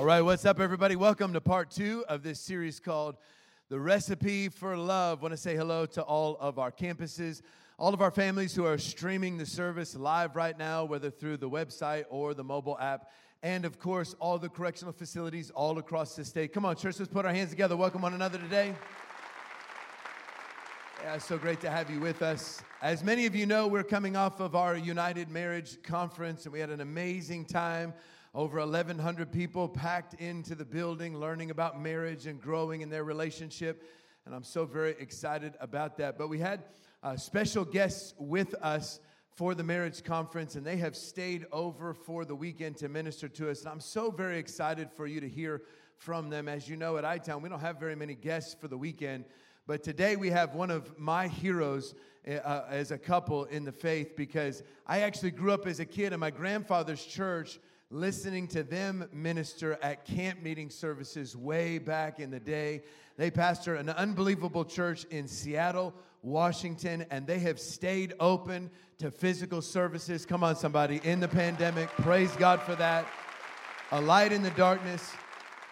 All right, what's up, everybody? Welcome to part two of this series called The Recipe for Love. I want to say hello to all of our campuses, all of our families who are streaming the service live right now, whether through the website or the mobile app, and, of course, all the correctional facilities all across the state. Come on, church, let's put our hands together. Welcome one another today. Yeah, it's so great to have you with us. As many of you know, we're coming off of our United Marriage Conference, and we had an amazing time. Over 1,100 people packed into the building, learning about marriage and growing in their relationship, and I'm so very excited about that. But we had special guests with us for the marriage conference, and they have stayed over for the weekend to minister to us, and I'm so very excited for you to hear from them. As you know, at iTown, we don't have very many guests for the weekend, but today we have one of my heroes as a couple in the faith, because I actually grew up as a kid in my grandfather's church listening to them minister at camp meeting services way back in the day. They pastor an unbelievable church in Seattle, Washington, and they have stayed open to physical services. Come on, somebody, in the pandemic. Praise God for that. A light in the darkness.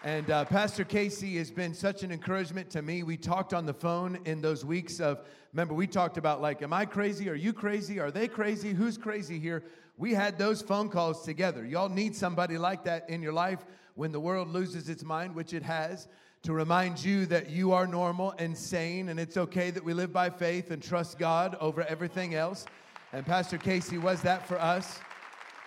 And Pastor Casey has been such an encouragement to me. We talked on the phone in those weeks of, remember, we talked about, like, am I crazy? Are you crazy? Are they crazy? Who's crazy here? We had those phone calls together. Y'all need somebody like that in your life when the world loses its mind, which it has, to remind you that you are normal and sane, and it's okay that we live by faith and trust God over everything else. And Pastor Casey was that for us.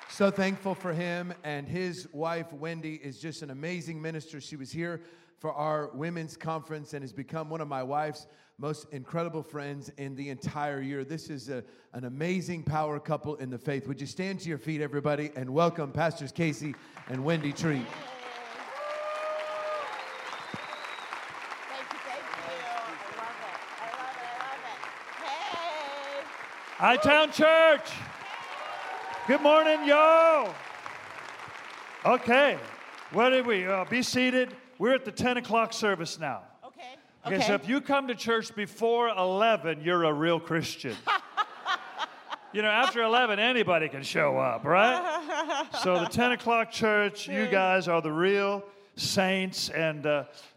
So thankful for him, and his wife, Wendy, is just an amazing minister. She was here for our women's conference and has become one of my wife's most incredible friends in the entire year. This is an amazing power couple in the faith. Would you stand to your feet, everybody, and welcome Pastors Casey and Wendy Treat. Thank you. I love it. iTown Church. Good morning, y'all. Okay. Where did we? Be seated. We're at the 10 o'clock service now. Okay, so if you come to church before 11, you're a real Christian. You know, after 11, anybody can show up, right? So the 10 o'clock church, you guys are the real saints. And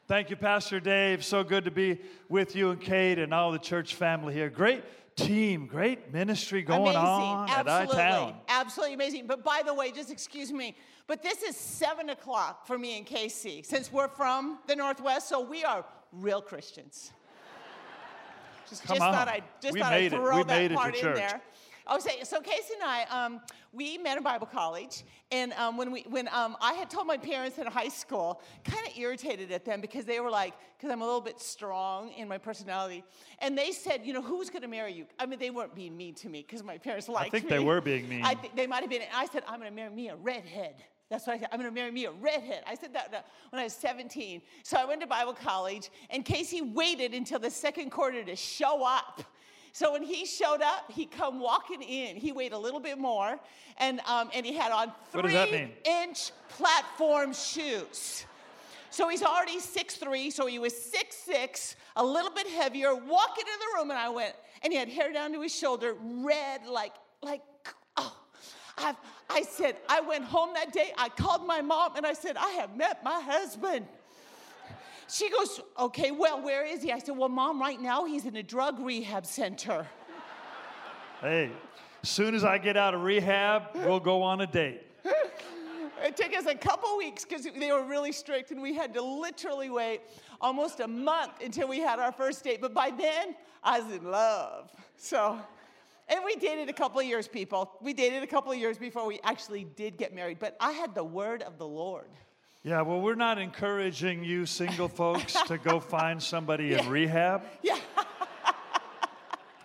thank you, Pastor Dave. So good to be with you and Kate and all the church family here. Great team, great ministry going on absolutely. At iTown. Absolutely amazing. But by the way, just excuse me, but this is 7 o'clock for me and Casey, since we're from the Northwest, so we are real Christians. Just thought I'd throw that part in there. Okay, so Casey and I, we met in Bible college, and when I had told my parents in high school, kind of irritated at them because they were like, because I'm a little bit strong in my personality, and they said, you know, who's going to marry you? I mean, they weren't being mean to me because my parents liked me. I think they were being mean. I think they might have been. And I said, I'm going to marry me a redhead. That's what I said. I'm going to marry me a redhead. I said that when I was 17. So I went to Bible college, and Casey waited until the second quarter to show up. So when he showed up, he come walking in. He weighed a little bit more, and he had on 3-inch platform shoes. So he's already 6'3", so he was 6'6", a little bit heavier, walking into the room, and I went, and he had hair down to his shoulder, red, like oh. I said, I went home that day, I called my mom, and I said, I have met my husband. She goes, okay, well, where is he? I said, well, Mom, right now he's in a drug rehab center. Hey, as soon as I get out of rehab, we'll go on a date. It took us a couple weeks because they were really strict, and we had to literally wait almost a month until we had our first date. But by then, I was in love. So, and we dated a couple of years, people. We dated a couple of years before we actually did get married. But I had the word of the Lord. Yeah, well, we're not encouraging you single folks to go find somebody in rehab. Yeah.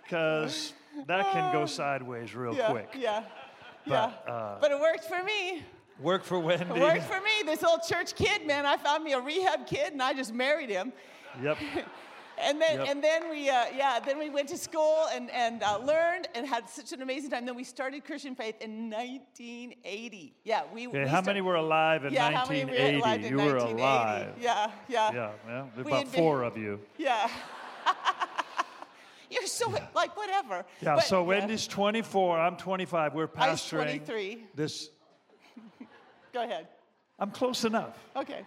Because that can go sideways real quick. But it worked for me. Worked for Wendy. It worked for me. This little church kid, man, I found me a rehab kid, and I just married him. Yep. And then we went to school and learned and had such an amazing time. Then we started Christian faith in 1980. Yeah, how many were alive in 1980? How many were alive in 1980? You were alive. Yeah. About four of you. Yeah. You're so like whatever. Yeah. But, so Wendy's 24. I'm 25. We're pastoring. I was 23. Go ahead. I'm close enough. Okay.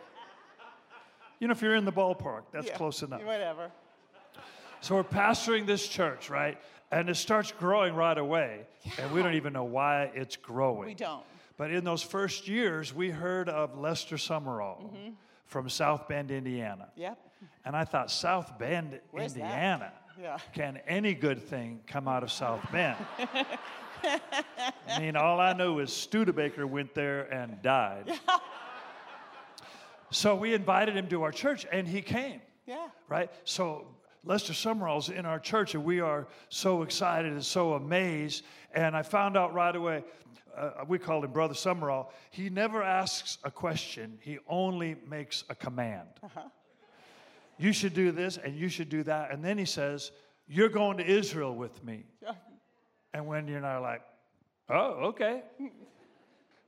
You know, if you're in the ballpark, that's close enough. Whatever. So we're pastoring this church, right? And it starts growing right away. Yeah. And we don't even know why it's growing. We don't. But in those first years, we heard of Lester Sumrall from South Bend, Indiana. Yep. And I thought, South Bend, where's Indiana? Yeah. Can any good thing come out of South Bend? I mean, all I know is Studebaker went there and died. Yeah. So we invited him to our church, and he came. Yeah. Right? So Lester Sumrall's in our church, and we are so excited and so amazed. And I found out right away, we called him Brother Sumrall, he never asks a question. He only makes a command. Uh-huh. You should do this, and you should do that. And then he says, you're going to Israel with me. Yeah. And Wendy and I are like, oh, okay.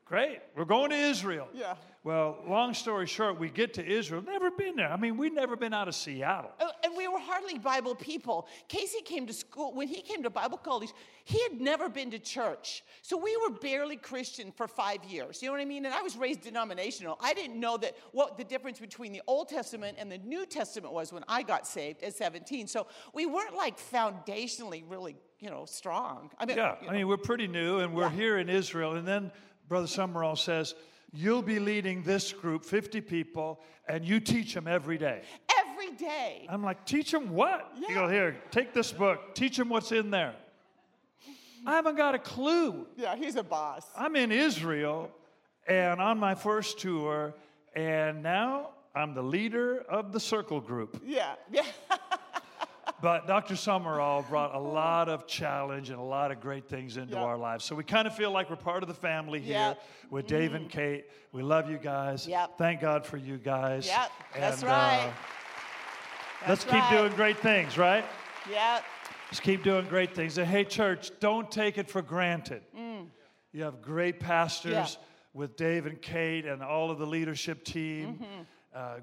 Great. We're going to Israel. Yeah. Well, long story short, we get to Israel. Never been there. I mean, we'd never been out of Seattle. And we were hardly Bible people. Casey came to school. When he came to Bible college, he had never been to church. So we were barely Christian for 5 years. You know what I mean? And I was raised denominational. I didn't know that what the difference between the Old Testament and the New Testament was when I got saved at 17. So we weren't like foundationally really, you know, strong. I mean, yeah. You know. I mean, we're pretty new, and we're here in Israel. And then Brother Sumrall says, you'll be leading this group, 50 people, and you teach them every day. Every day. I'm like, teach them what? Yeah. You go, here, take this book. Teach them what's in there. I haven't got a clue. Yeah, he's a boss. I'm in Israel, and on my first tour, and now I'm the leader of the circle group. Yeah, yeah. But Dr. Sumrall brought a lot of challenge and a lot of great things into our lives. So we kind of feel like we're part of the family here with Dave and Kate. We love you guys. Yep. Thank God for you guys. Yep, and, that's right. Let's keep doing great things, right? Yep. Let's keep doing great things. And hey, church, don't take it for granted. Mm. You have great pastors with Dave and Kate and all of the leadership team,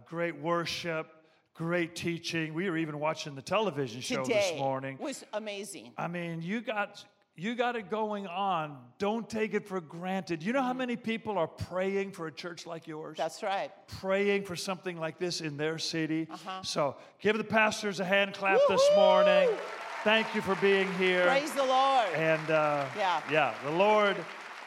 great worship. Great teaching. We were even watching the television show this morning. Today was amazing. I mean, you got it going on. Don't take it for granted. You know how many people are praying for a church like yours? That's right. Praying for something like this in their city. Uh-huh. So give the pastors a hand clap this morning. Thank you for being here. Praise the Lord. And the Lord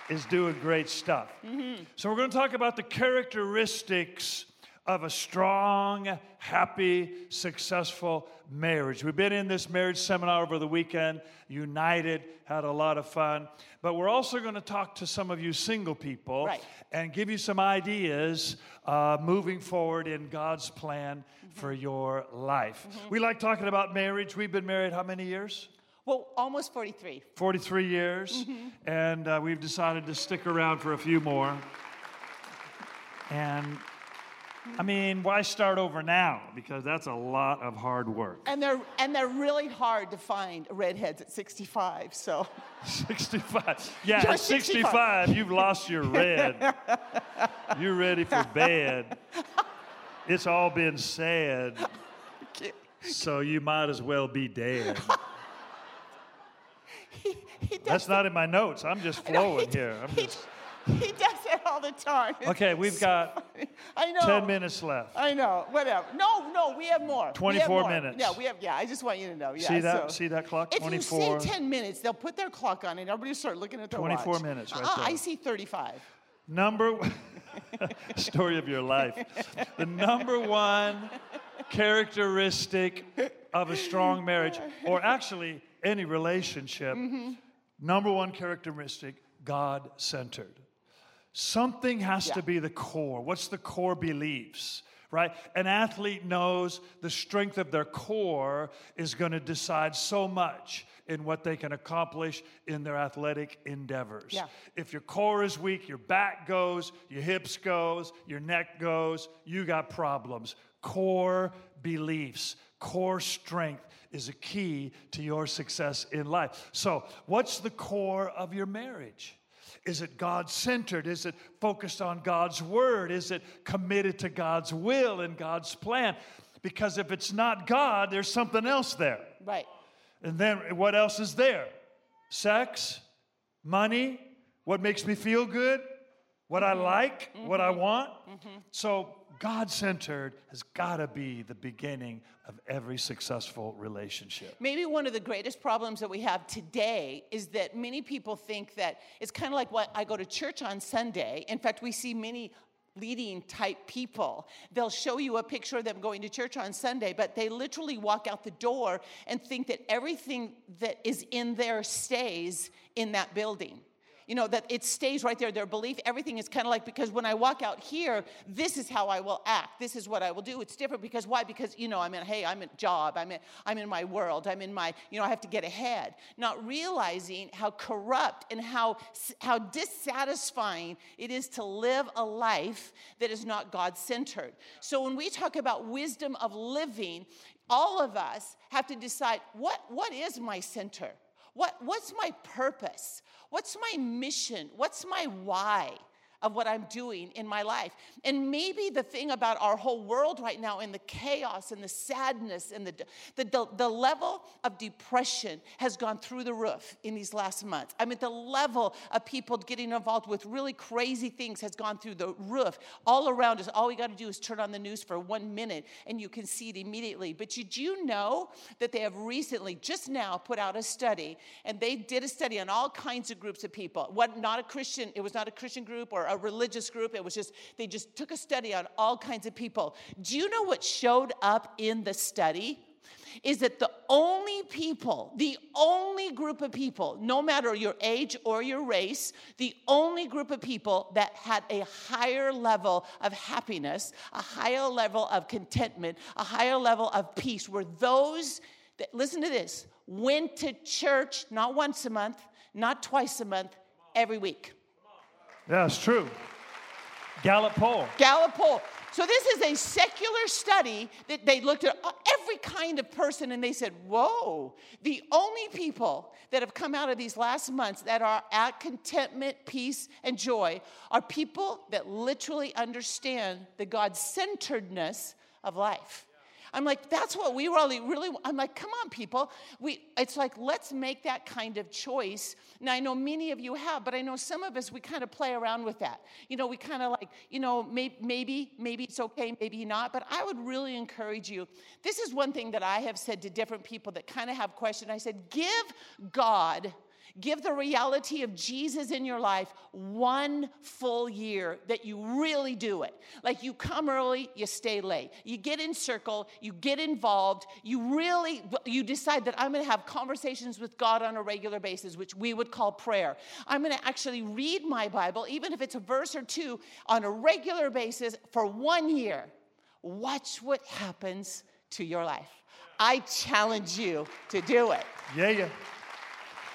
is doing great stuff. Mm-hmm. So we're going to talk about the characteristics of a strong, happy, successful marriage. We've been in this marriage seminar over the weekend, united, had a lot of fun. But we're also going to talk to some of you single people and give you some ideas moving forward in God's plan for your life. Mm-hmm. We like talking about marriage. We've been married how many years? Well, almost 43. 43 years. Mm-hmm. And we've decided to stick around for a few more. And I mean, why start over now? Because that's a lot of hard work. And they're really hard to find redheads at 65, so. 65. Yeah, at 65, you've lost your red. You're ready for bed. It's all been said, so you might as well be dead. That's not in my notes. I'm just flowing here. He does it all the time. Okay, we've got 10 minutes left. I know, whatever. No, we have more. 24 minutes. Yeah, we have. Yeah, I just want you to know. Yeah, see that clock? 24. If you say 10 minutes, they'll put their clock on, and everybody will start looking at their watch. 24 minutes right there. I see 35. Story of your life. The number one characteristic of a strong marriage, or actually any relationship, number one characteristic, God-centered. Something has to be the core. What's the core beliefs, right? An athlete knows the strength of their core is going to decide so much in what they can accomplish in their athletic endeavors. Yeah. If your core is weak, your back goes, your hips goes, your neck goes, you got problems. Core beliefs, core strength is a key to your success in life. So what's the core of your marriage? Is it God-centered? Is it focused on God's word? Is it committed to God's will and God's plan? Because if it's not God, there's something else there. Right. And then what else is there? Sex? Money? What makes me feel good? what I like, what I want. So God-centered has got to be the beginning of every successful relationship. Maybe one of the greatest problems that we have today is that many people think that it's kind of like, what, I go to church on Sunday. In fact, we see many leading type people. They'll show you a picture of them going to church on Sunday, but they literally walk out the door and think that everything that is in there stays in that building. You know, that it stays right there. Their belief, everything is kind of like, because when I walk out here, this is how I will act. This is what I will do. It's different because why? Because, you know, I'm in a job. I'm in my world. I'm in my, you know, I have to get ahead. Not realizing how corrupt and how dissatisfying it is to live a life that is not God-centered. So when we talk about wisdom of living, all of us have to decide, what is my center? What's my purpose? What's my mission? What's my why of what I'm doing in my life? And maybe the thing about our whole world right now and the chaos and the sadness and the level of depression has gone through the roof in these last months. I mean, the level of people getting involved with really crazy things has gone through the roof all around us. All we got to do is turn on the news for 1 minute and you can see it immediately. But did you know that they have recently, just now, put out a study, and they did a study on all kinds of groups of people. It was not a Christian group or a religious group. It was just, they just took a study on all kinds of people. Do you know what showed up in the study? Is that the only group of people, no matter your age or your race, the only group of people that had a higher level of happiness, a higher level of contentment, a higher level of peace were those that, listen to this, went to church not once a month, not twice a month, every week. Yeah, it's true. Gallup poll. So this is a secular study that they looked at every kind of person and they said, whoa, the only people that have come out of these last months that are at contentment, peace, and joy are people that literally understand the God-centeredness of life. I'm like, that's what we really, I'm like, come on, people. It's like, let's make that kind of choice. Now, I know many of you have, but I know some of us, we kind of play around with that. You know, we kind of like, you know, maybe it's okay, maybe not. But I would really encourage you. This is one thing that I have said to different people that kind of have questions. I said, give the reality of Jesus in your life one full year that you really do it. Like you come early, you stay late. You get in circle, you get involved. You decide that I'm going to have conversations with God on a regular basis, which we would call prayer. I'm going to actually read my Bible, even if it's a verse or two, on a regular basis for 1 year. Watch what happens to your life. I challenge you to do it. Yeah.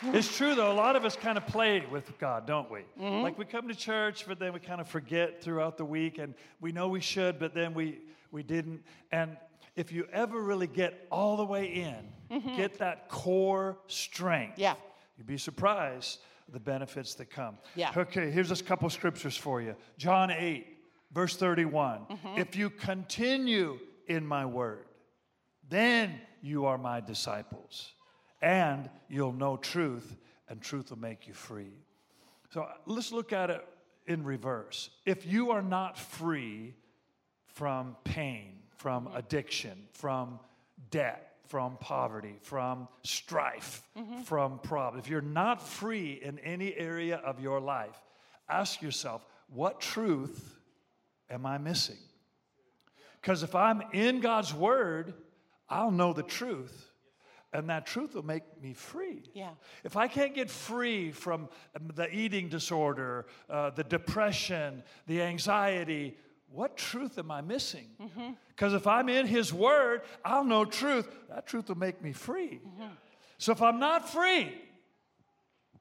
It's true, though. A lot of us kind of play with God, don't we? Mm-hmm. Like we come to church, but then we kind of forget throughout the week, and we know we should, but then we didn't. And if you ever really get all the way in, get that core strength, you'd be surprised the benefits that come. Yeah. Okay, here's a couple scriptures for you. John 8, verse 31. If you continue in my word, then you are my disciples. And you'll know truth, and truth will make you free. So let's look at it in reverse. If you are not free from pain, from addiction, from debt, from poverty, from strife, from problems, if you're not free in any area of your life, ask yourself, what truth am I missing? Because if I'm in God's word, I'll know the truth. And that truth will make me free. Yeah. If I can't get free from the eating disorder, the depression, the anxiety, what truth am I missing? Because if I'm in His Word, I'll know truth. That truth will make me free. So if I'm not free,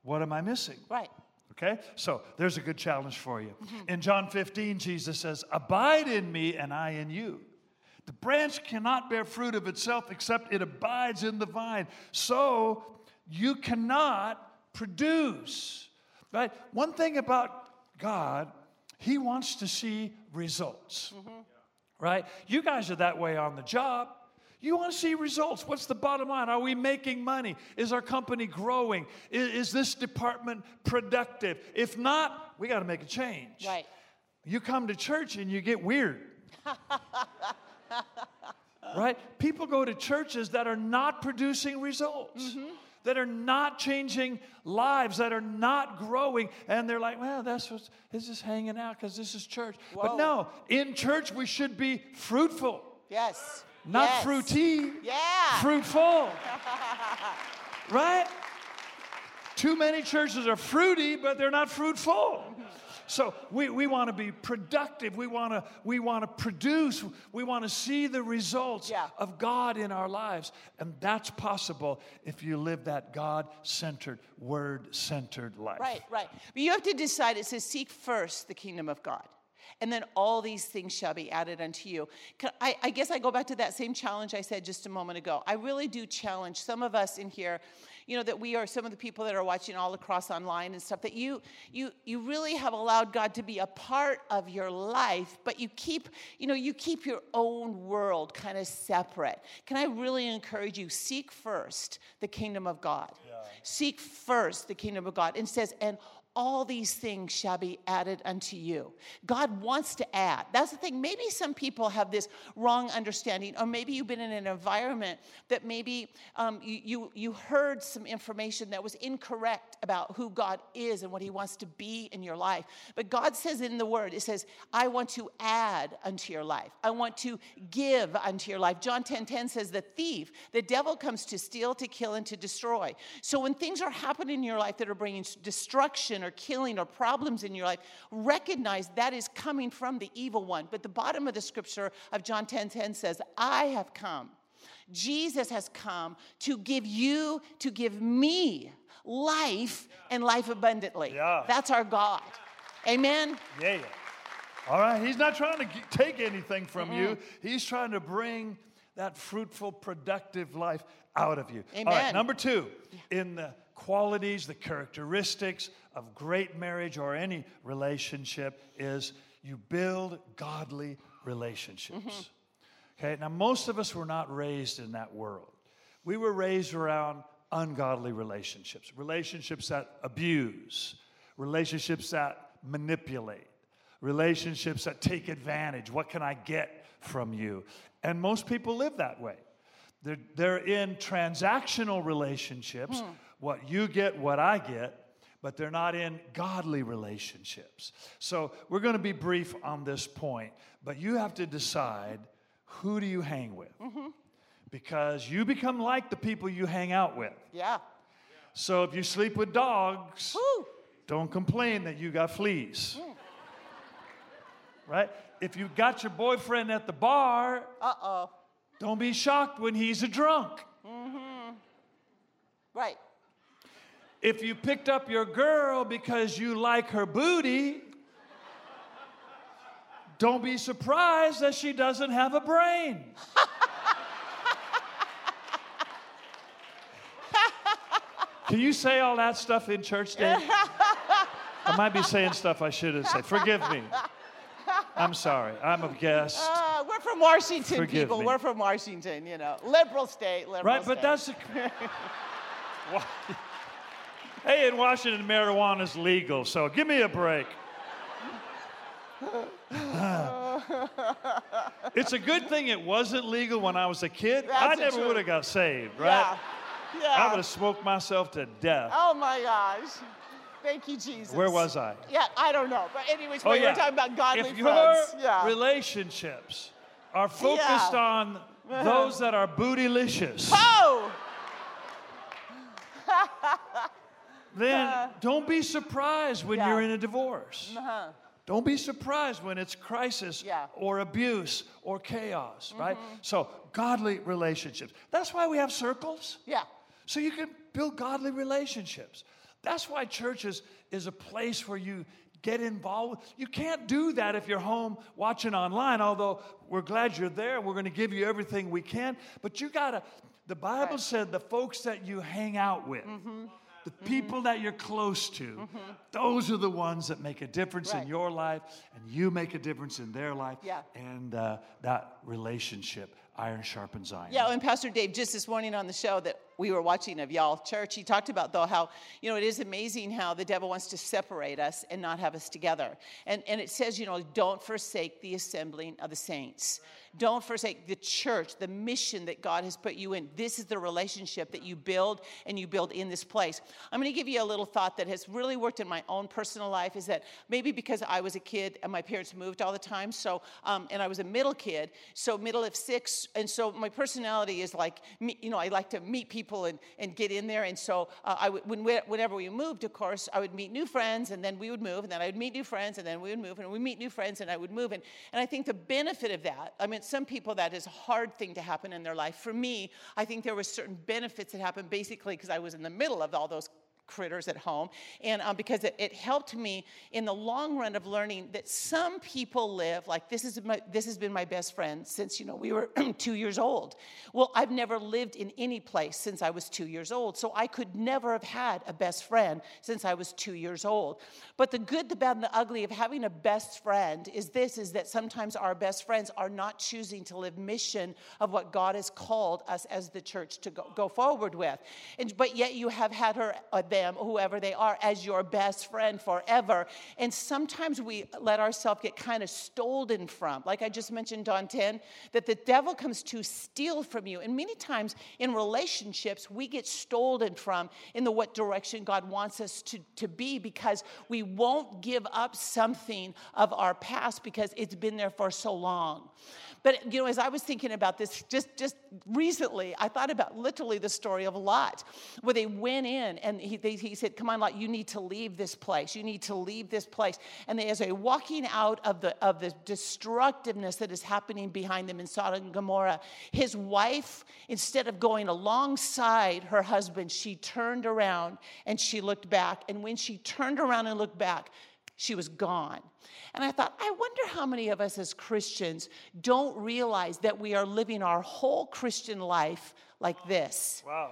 what am I missing? Right. Okay? So there's a good challenge for you. In John 15, Jesus says, "Abide in me and I in you. The branch cannot bear fruit of itself except it abides in the vine." So you cannot produce, right? One thing about God, He wants to see results, right? You guys are that way on the job. You want to see results. What's the bottom line? Are we making money? Is our company growing? Is this department productive? If not, we got to make a change. Right. You come to church and you get weird. Right? People go to churches that are not producing results, mm-hmm. that are not changing lives, that are not growing, and they're like, well, that's what's, this is hanging out because this is church. Whoa. But no, in church we should be fruitful. Yes. Not yes. fruity. Yeah. Fruitful. Right? Too many churches are fruity, but they're not fruitful. So we want to be productive. We want to produce. We want to see the results yeah. of God in our lives. And that's possible if you live that God-centered, word-centered life. Right, right. But you have to decide. It says, seek first the kingdom of God, and then all these things shall be added unto you. I guess I go back to that same challenge I said just a moment ago. I really do challenge some of us in here, you know, that we are some of the people that are watching all across online and stuff, that you really have allowed God to be a part of your life, but you keep your own world kind of separate. Can I really encourage you, seek first the kingdom of God. Yeah. Seek first the kingdom of God. And it says, and all these things shall be added unto you. God wants to add. That's the thing. Maybe some people have this wrong understanding, or maybe you've been in an environment that maybe you heard some information that was incorrect about who God is and what he wants to be in your life. But God says in the word, it says, I want to add unto your life. I want to give unto your life. John 10:10 says, the thief, the devil comes to steal, to kill, and to destroy. So when things are happening in your life that are bringing destruction or killing or problems in your life, recognize that is coming from the evil one. But the bottom of the scripture of John 10:10 says, I have come. Jesus has come to give you, to give me life and life abundantly. Yeah. That's our God. Yeah. Amen? Yeah. All right. He's not trying to take anything from mm-hmm. you. He's trying to bring that fruitful, productive life out of you. Amen. All right. Number two, in the qualities, the characteristics of great marriage or any relationship is you build godly relationships. Mm-hmm. Okay, now most of us were not raised in that world. We were raised around ungodly relationships, relationships that abuse, relationships that manipulate, relationships that take advantage. What can I get from you? And most people live that way. They're in transactional relationships. Mm. What you get, what I get, but they're not in godly relationships. So we're going to be brief on this point, but you have to decide, who do you hang with? Mm-hmm. Because you become like the people you hang out with. Yeah. So if you sleep with dogs, woo, don't complain that you got fleas. Mm. Right? If you got your boyfriend at the bar, don't be shocked when he's a drunk. Mm-hmm. Right. If you picked up your girl because you like her booty, don't be surprised that she doesn't have a brain. Can you say all that stuff in church, Dave? I might be saying stuff I shouldn't say. Forgive me. I'm sorry. I'm a guest. We're from Washington, forgive people. Me. We're from Washington, you know. Liberal state, liberal right, state. Right, but that's... Hey, in Washington, marijuana is legal, so give me a break. It's a good thing it wasn't legal when I was a kid. That's I never would have got saved, right? Yeah. Yeah. I would have smoked myself to death. Oh, my gosh. Thank you, Jesus. Where was I? Yeah, I don't know. But anyways, we were talking about godly friends. If your relationships are focused on those that are bootylicious. Oh! Then don't be surprised when you're in a divorce. Uh-huh. Don't be surprised when it's crisis or abuse or chaos, mm-hmm. right? So godly relationships. That's why we have circles. Yeah. So you can build godly relationships. That's why churches is a place where you get involved. You can't do that if you're home watching online, although we're glad you're there. We're going to give you everything we can. But you got to, the Bible said the folks that you hang out with. Mm-hmm. The people that you're close to, those are the ones that make a difference in your life, and you make a difference in their life, and that relationship, iron sharpens iron. Yeah, and Pastor Dave, just this morning on the show that we were watching of y'all church, he talked about, though, how, you know, it is amazing how the devil wants to separate us and not have us together. And it says, you know, don't forsake the assembling of the saints. Don't forsake the church, the mission that God has put you in. This is the relationship that you build, and you build in this place. I'm going to give you a little thought that has really worked in my own personal life, is that maybe because I was a kid and my parents moved all the time, so and I was a middle kid, so middle of six, and so my personality is like, you know, I like to meet people and get in there, and so whenever we moved, of course, I would meet new friends, and then we would move, and then I would meet new friends, and then we would move, and we'd meet new friends, and I would move, and I think the benefit of that, I mean, some people, that is a hard thing to happen in their life. For me, I think there were certain benefits that happened basically because I was in the middle of all those critters at home, and because it helped me in the long run of learning that some people live like, this has been my best friend since, you know, we were 2 years old. Well, I've never lived in any place since I was 2 years old, so I could never have had a best friend since I was 2 years old. But the good, the bad, and the ugly of having a best friend is that sometimes our best friends are not choosing to live mission of what God has called us as the church to go forward with, but yet you have had her them, whoever they are, as your best friend forever. And sometimes we let ourselves get kind of stolen from. Like I just mentioned, John 10, that the devil comes to steal from you. And many times in relationships, we get stolen from in the what direction God wants us to be, because we won't give up something of our past because it's been there for so long. But, you know, as I was thinking about this just recently, I thought about literally the story of Lot, where they went in and he said, come on, Lot, you need to leave this place. You need to leave this place. And as they're walking out of the destructiveness that is happening behind them in Sodom and Gomorrah, his wife, instead of going alongside her husband, she turned around and she looked back. And when she turned around and looked back, she was gone. And I thought, I wonder how many of us as Christians don't realize that we are living our whole Christian life like this. Wow.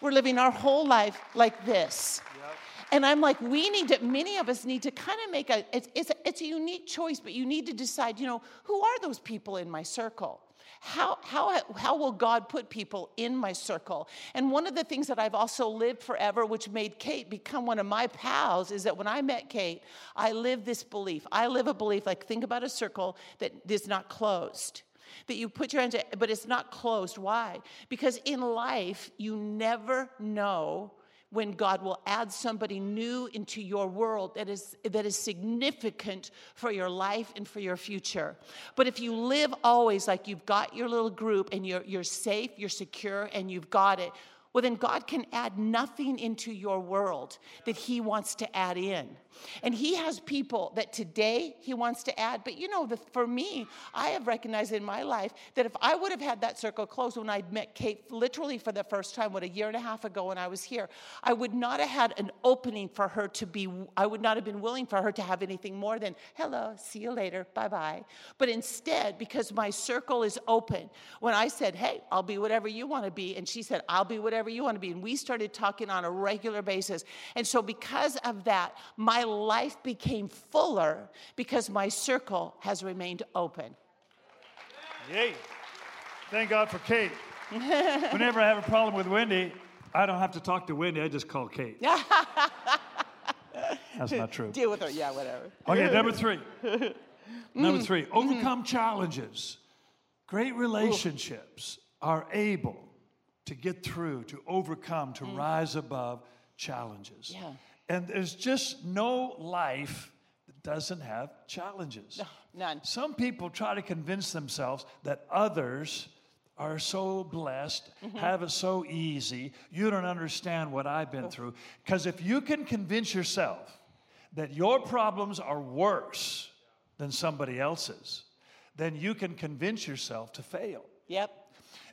We're living our whole life like this. Yep. And I'm like, many of us need to kind of make it's a unique choice, but you need to decide, you know, who are those people in my circle? How will God put people in my circle? And one of the things that I've also lived forever, which made Kate become one of my pals, is that when I met Kate, I lived this belief. I live a belief, like, think about a circle that is not closed. That you put your hands, but it's not closed. Why? Because in life, you never know when God will add somebody new into your world that is significant for your life and for your future. But if you live always like you've got your little group and you're safe, you're secure, and you've got it, well, then God can add nothing into your world that he wants to add in. And he has people that today he wants to add. But, you know, for me, I have recognized in my life that if I would have had that circle closed when I met Kate literally for the first time, a year and a half ago when I was here, I would not have had an opening for her I would not have been willing for her to have anything more than, hello, see you later, bye-bye. But instead, because my circle is open, when I said, hey, I'll be whatever you want to be, and she said, I'll be whatever you want to be, and we started talking on a regular basis. And so because of that, my life became fuller because my circle has remained open. Yay. Thank God for Kate. Whenever I have a problem with Wendy, I don't have to talk to Wendy. I just call Kate. That's not true. Deal with her. Yeah, whatever. Okay, number three. Overcome challenges. Great relationships are able to get through, to overcome, to rise above challenges. Yeah. And there's just no life that doesn't have challenges. No, none. Some people try to convince themselves that others are so blessed, have it so easy. You don't understand what I've been through. Because if you can convince yourself that your problems are worse than somebody else's, then you can convince yourself to fail. Yep.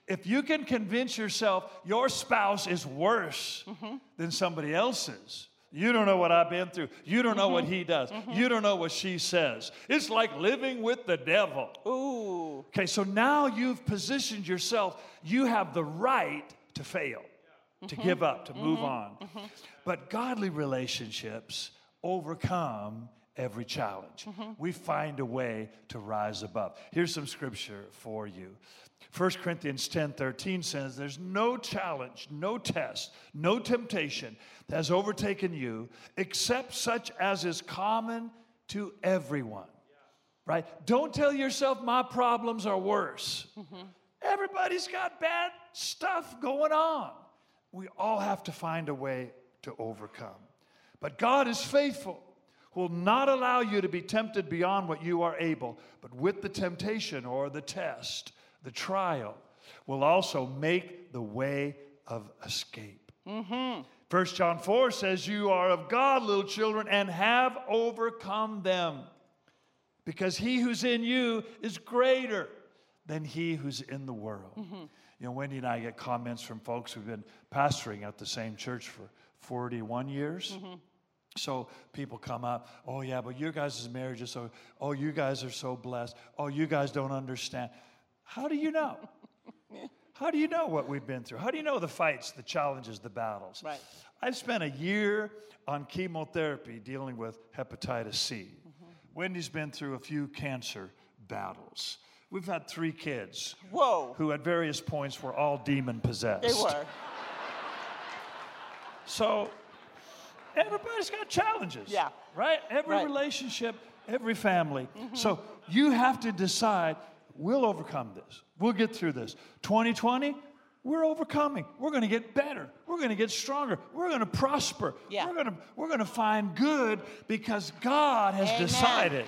If you can convince yourself your spouse is worse than somebody else's, you don't know what I've been through. You don't know what he does. You don't know what she says. It's like living with the devil. Ooh. Okay, so now you've positioned yourself. You have the right to fail. to give up, to move on. But godly relationships overcome every challenge. We find a way to rise above. Here's some scripture for you. 1 Corinthians 10, 13 says, there's no challenge, no test, no temptation that has overtaken you except such as is common to everyone. Right? Don't tell yourself my problems are worse. Everybody's got bad stuff going on. We all have to find a way to overcome. But God is faithful, who will not allow you to be tempted beyond what you are able, but with the temptation or the test, the trial, will also make the way of escape. 1 John 4 says, you are of God, little children, and have overcome them, because he who's in you is greater than he who's in the world. You know, Wendy and I get comments from folks who've been pastoring at the same church for 41 years. So people come up, oh, yeah, but your guys' marriage is so, oh, you guys are so blessed. Oh, you guys don't understand. How do you know? How do you know what we've been through? How do you know the fights, the challenges, the battles? Right. I've spent a year on chemotherapy dealing with hepatitis C. Wendy's been through a few cancer battles. We've had 3 kids who at various points were all demon-possessed. They were. So everybody's got challenges, right? Every relationship, every family. So you have to decide, we'll overcome this. We'll get through this. 2020, we're overcoming. We're going to get better. We're going to get stronger. We're going to prosper. We're going to find good because God has decided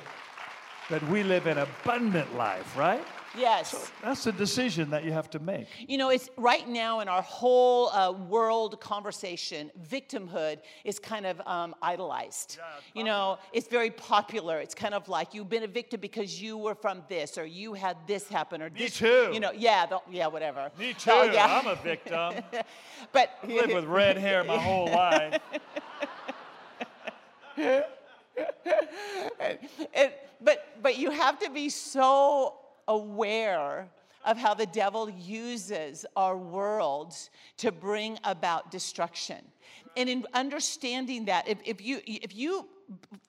that we live an abundant life, right? Yes. So that's a decision that you have to make. You know, it's right now in our whole world conversation, victimhood is kind of idolized. You know, it's very popular. It's kind of like you've been a victim because you were from this, or you had this happen, or this. Me too. You know, whatever. Me too. Oh, yeah. I'm a victim. But I've lived with red hair my whole life. But you have to be so aware of how the devil uses our world to bring about destruction. And in understanding that, if you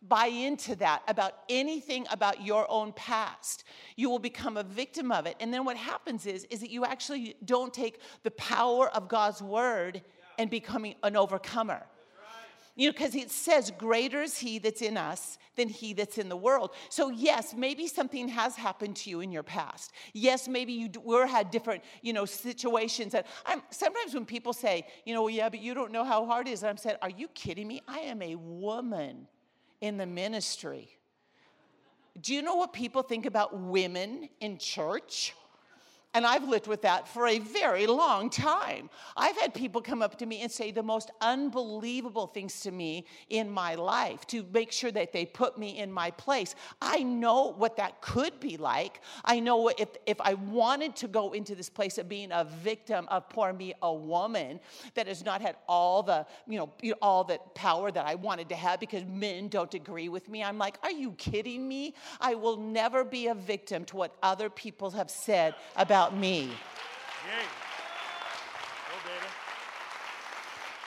buy into that about anything about your own past, you will become a victim of it. And then what happens is that you actually don't take the power of God's word and becoming an overcomer. You know, because it says, greater is he that's in us than he that's in the world. So, yes, maybe something has happened to you in your past. Yes, maybe you were had different, situations. And sometimes when people say, but you don't know how hard it is. And I'm saying, are you kidding me? I am a woman in the ministry. Do you know what people think about women in church? And I've lived with that for a very long time. I've had people come up to me and say the most unbelievable things to me in my life to make sure that they put me in my place. I know what that could be like. I know if I wanted to go into this place of being a victim of poor me, a woman that has not had all the, all that power that I wanted to have because men don't agree with me. I'm like, are you kidding me? I will never be a victim to what other people have said about me.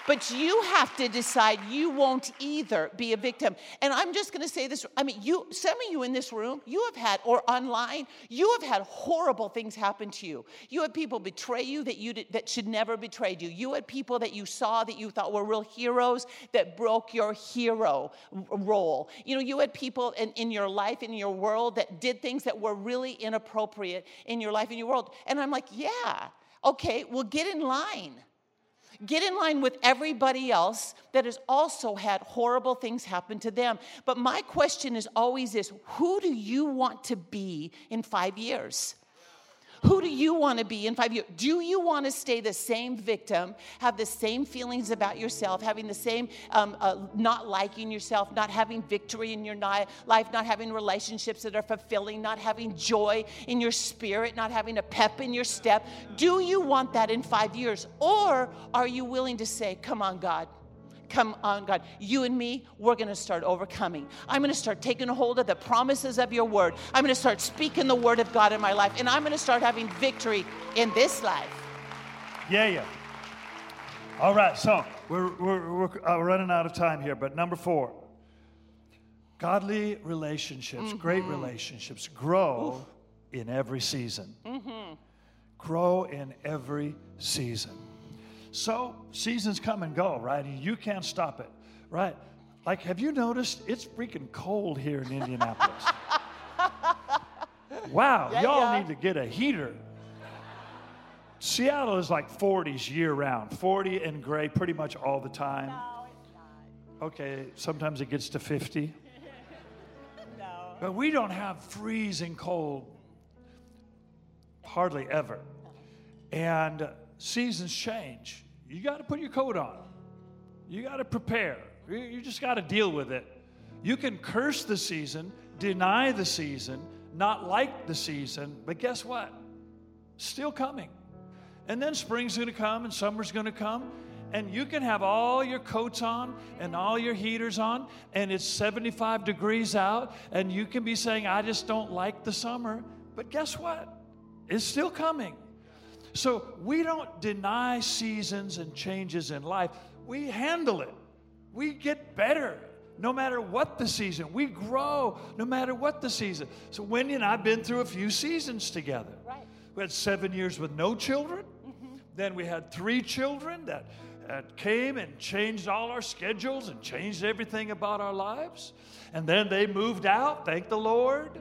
But you have to decide you won't either be a victim. And I'm just going to say this. I mean, some of you in this room, you have had, or online, you have had horrible things happen to you. You had people betray you that should never betrayed you. You had people that you saw that you thought were real heroes that broke your hero role. You had people in your life, in your world, that did things that were really inappropriate in your life, in your world. And I'm like, get in line. Get in line with everybody else that has also had horrible things happen to them. But my question is always this: who do you want to be in 5 years? Who do you want to be in 5 years? Do you want to stay the same victim, have the same feelings about yourself, having the same not liking yourself, not having victory in your life, not having relationships that are fulfilling, not having joy in your spirit, not having a pep in your step? Do you want that in 5 years? Or are you willing to say, come on, God? Come on, God. You and me, we're going to start overcoming. I'm going to start taking hold of the promises of your word. I'm going to start speaking the word of God in my life, and I'm going to start having victory in this life. Yeah. All right, so we're running out of time here, but number 4, godly relationships, great relationships, grow in every season. Grow in every season. So seasons come and go, right? You can't stop it, right? Like, have you noticed it's freaking cold here in Indianapolis? Wow, y'all need to get a heater. Seattle is like 40s year round, 40 and gray pretty much all the time. No, it's not. Okay, sometimes it gets to 50. No. But we don't have freezing cold hardly ever. And seasons change. You got to put your coat on. You got to prepare. You just got to deal with it. You can curse the season, deny the season, not like the season, but guess what? Still coming. And then spring's going to come and summer's going to come. And you can have all your coats on and all your heaters on. And it's 75 degrees out. And you can be saying, I just don't like the summer. But guess what? It's still coming. So we don't deny seasons and changes in life. We handle it. We get better no matter what the season. We grow no matter what the season. So Wendy and I have been through a few seasons together. Right. We had 7 years with no children. Then we had 3 children that came and changed all our schedules and changed everything about our lives. And then they moved out, thank the Lord.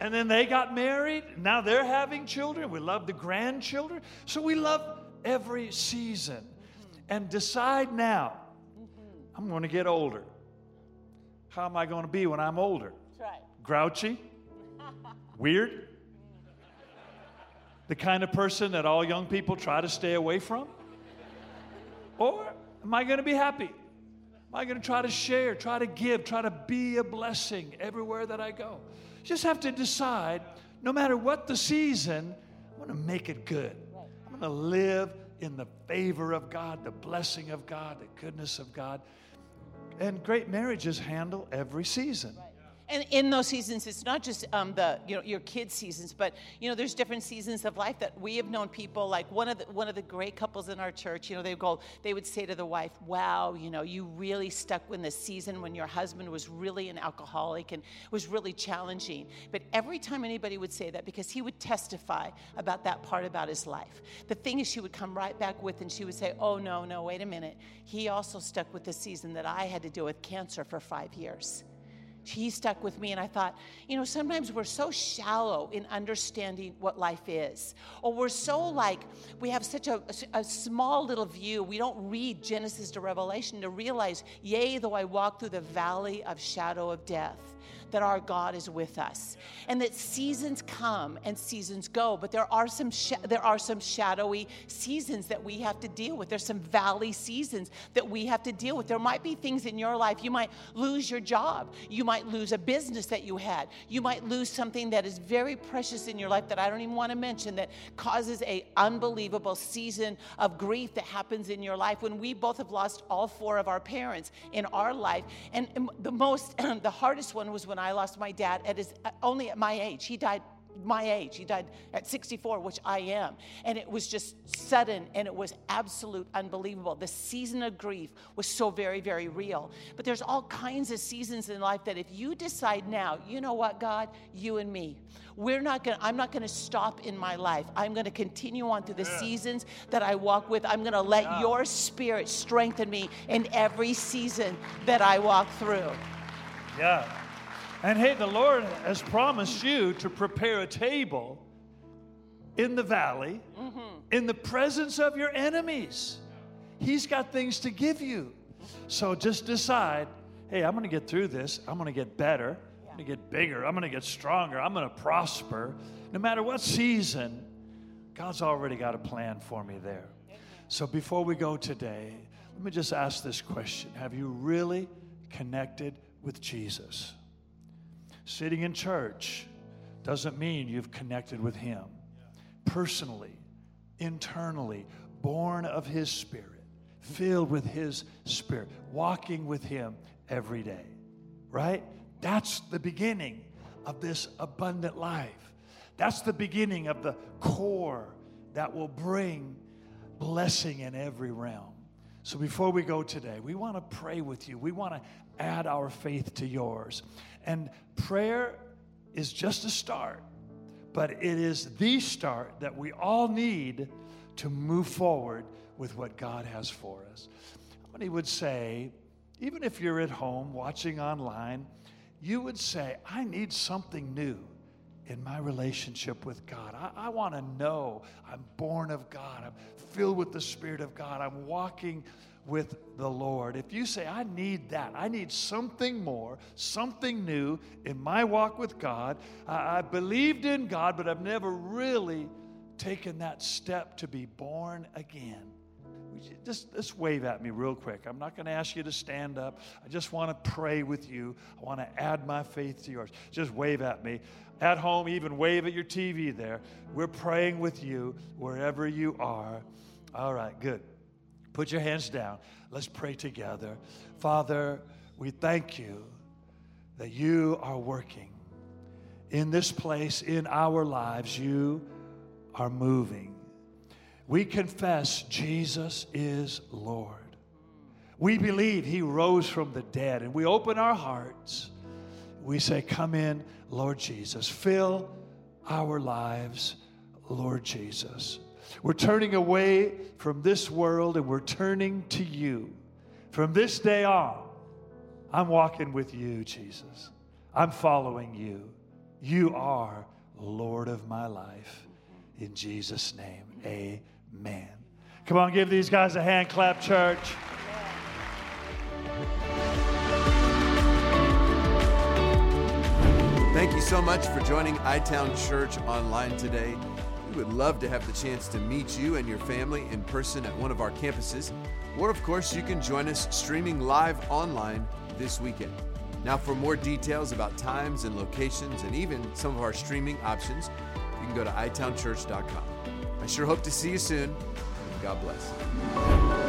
And then they got married. Now they're having children. We love the grandchildren. So we love every season. And decide now, I'm going to get older. How am I going to be when I'm older? That's right. Grouchy? Weird? The kind of person that all young people try to stay away from? Or am I going to be happy? Am I going to try to share, try to give, try to be a blessing everywhere that I go? Just have to decide, no matter what the season, I'm going to make it good. I'm going to live in the favor of God, the blessing of God, the goodness of God. And great marriages handle every season. Right. And in those seasons, it's not just your kids' seasons, but there's different seasons of life that we have known people like one of the great couples in our church. They would say to the wife, "Wow, you really stuck in the season when your husband was really an alcoholic and was really challenging." But every time anybody would say that, because he would testify about that part about his life, the thing is, she would come right back with, and she would say, "Oh no, wait a minute. He also stuck with the season that I had to deal with cancer for 5 years." He stuck with me, and I thought, sometimes we're so shallow in understanding what life is, or we're so we have such a small little view. We don't read Genesis to Revelation to realize, yea, though I walk through the valley of shadow of death, that our God is with us, and that seasons come and seasons go. But there are some shadowy seasons that we have to deal with. There's some valley seasons that we have to deal with. There might be things in your life. You might lose your job. You might lose a business that you had. You might lose something that is very precious in your life that I don't even want to mention, that causes an unbelievable season of grief that happens in your life. When we both have lost all 4 of our parents in our life, and the hardest one was when I lost my dad only at my age. He died my age. He died at 64, which I am. And it was just sudden, and it was absolute unbelievable. The season of grief was so very, very real. But there's all kinds of seasons in life that if you decide now, you know what, God, you and me, I'm not going to stop in my life. I'm going to continue on through the seasons that I walk with. I'm going to let your spirit strengthen me in every season that I walk through. Yeah. And hey, the Lord has promised you to prepare a table in the valley, in the presence of your enemies. He's got things to give you. So just decide, hey, I'm going to get through this. I'm going to get better. I'm going to get bigger. I'm going to get stronger. I'm going to prosper. No matter what season, God's already got a plan for me there. So before we go today, let me just ask this question. Have you really connected with Jesus? Sitting in church doesn't mean you've connected with him. Personally, internally, born of his spirit, filled with his spirit, walking with him every day, right? That's the beginning of this abundant life. That's the beginning of the core that will bring blessing in every realm. So before we go today, we want to pray with you. We want to add our faith to yours. And prayer is just a start, but it is the start that we all need to move forward with what God has for us. How many would say, even if you're at home watching online, you would say, I need something new in my relationship with God. I want to know I'm born of God. I'm filled with the Spirit of God. I'm walking with the Lord. If you say, I need that. I need something more, something new in my walk with God. I believed in God, but I've never really taken that step to be born again. Just wave at me real quick. I'm not going to ask you to stand up. I just want to pray with you. I want to add my faith to yours. Just wave at me. At home, even wave at your TV there. We're praying with you wherever you are. All right, good. Put your hands down. Let's pray together. Father, we thank you that you are working in this place, in our lives. You are moving. We confess Jesus is Lord. We believe he rose from the dead, and we open our hearts. We say, come in, Lord Jesus. Fill our lives, Lord Jesus. We're turning away from this world, and we're turning to you. From this day on, I'm walking with you, Jesus. I'm following you. You are Lord of my life. In Jesus' name, amen. Man. Come on, give these guys a hand clap, church. Thank you so much for joining iTown Church online today. We would love to have the chance to meet you and your family in person at one of our campuses. Or, of course, you can join us streaming live online this weekend. Now, for more details about times and locations and even some of our streaming options, you can go to itownchurch.com. I sure hope to see you soon. God bless.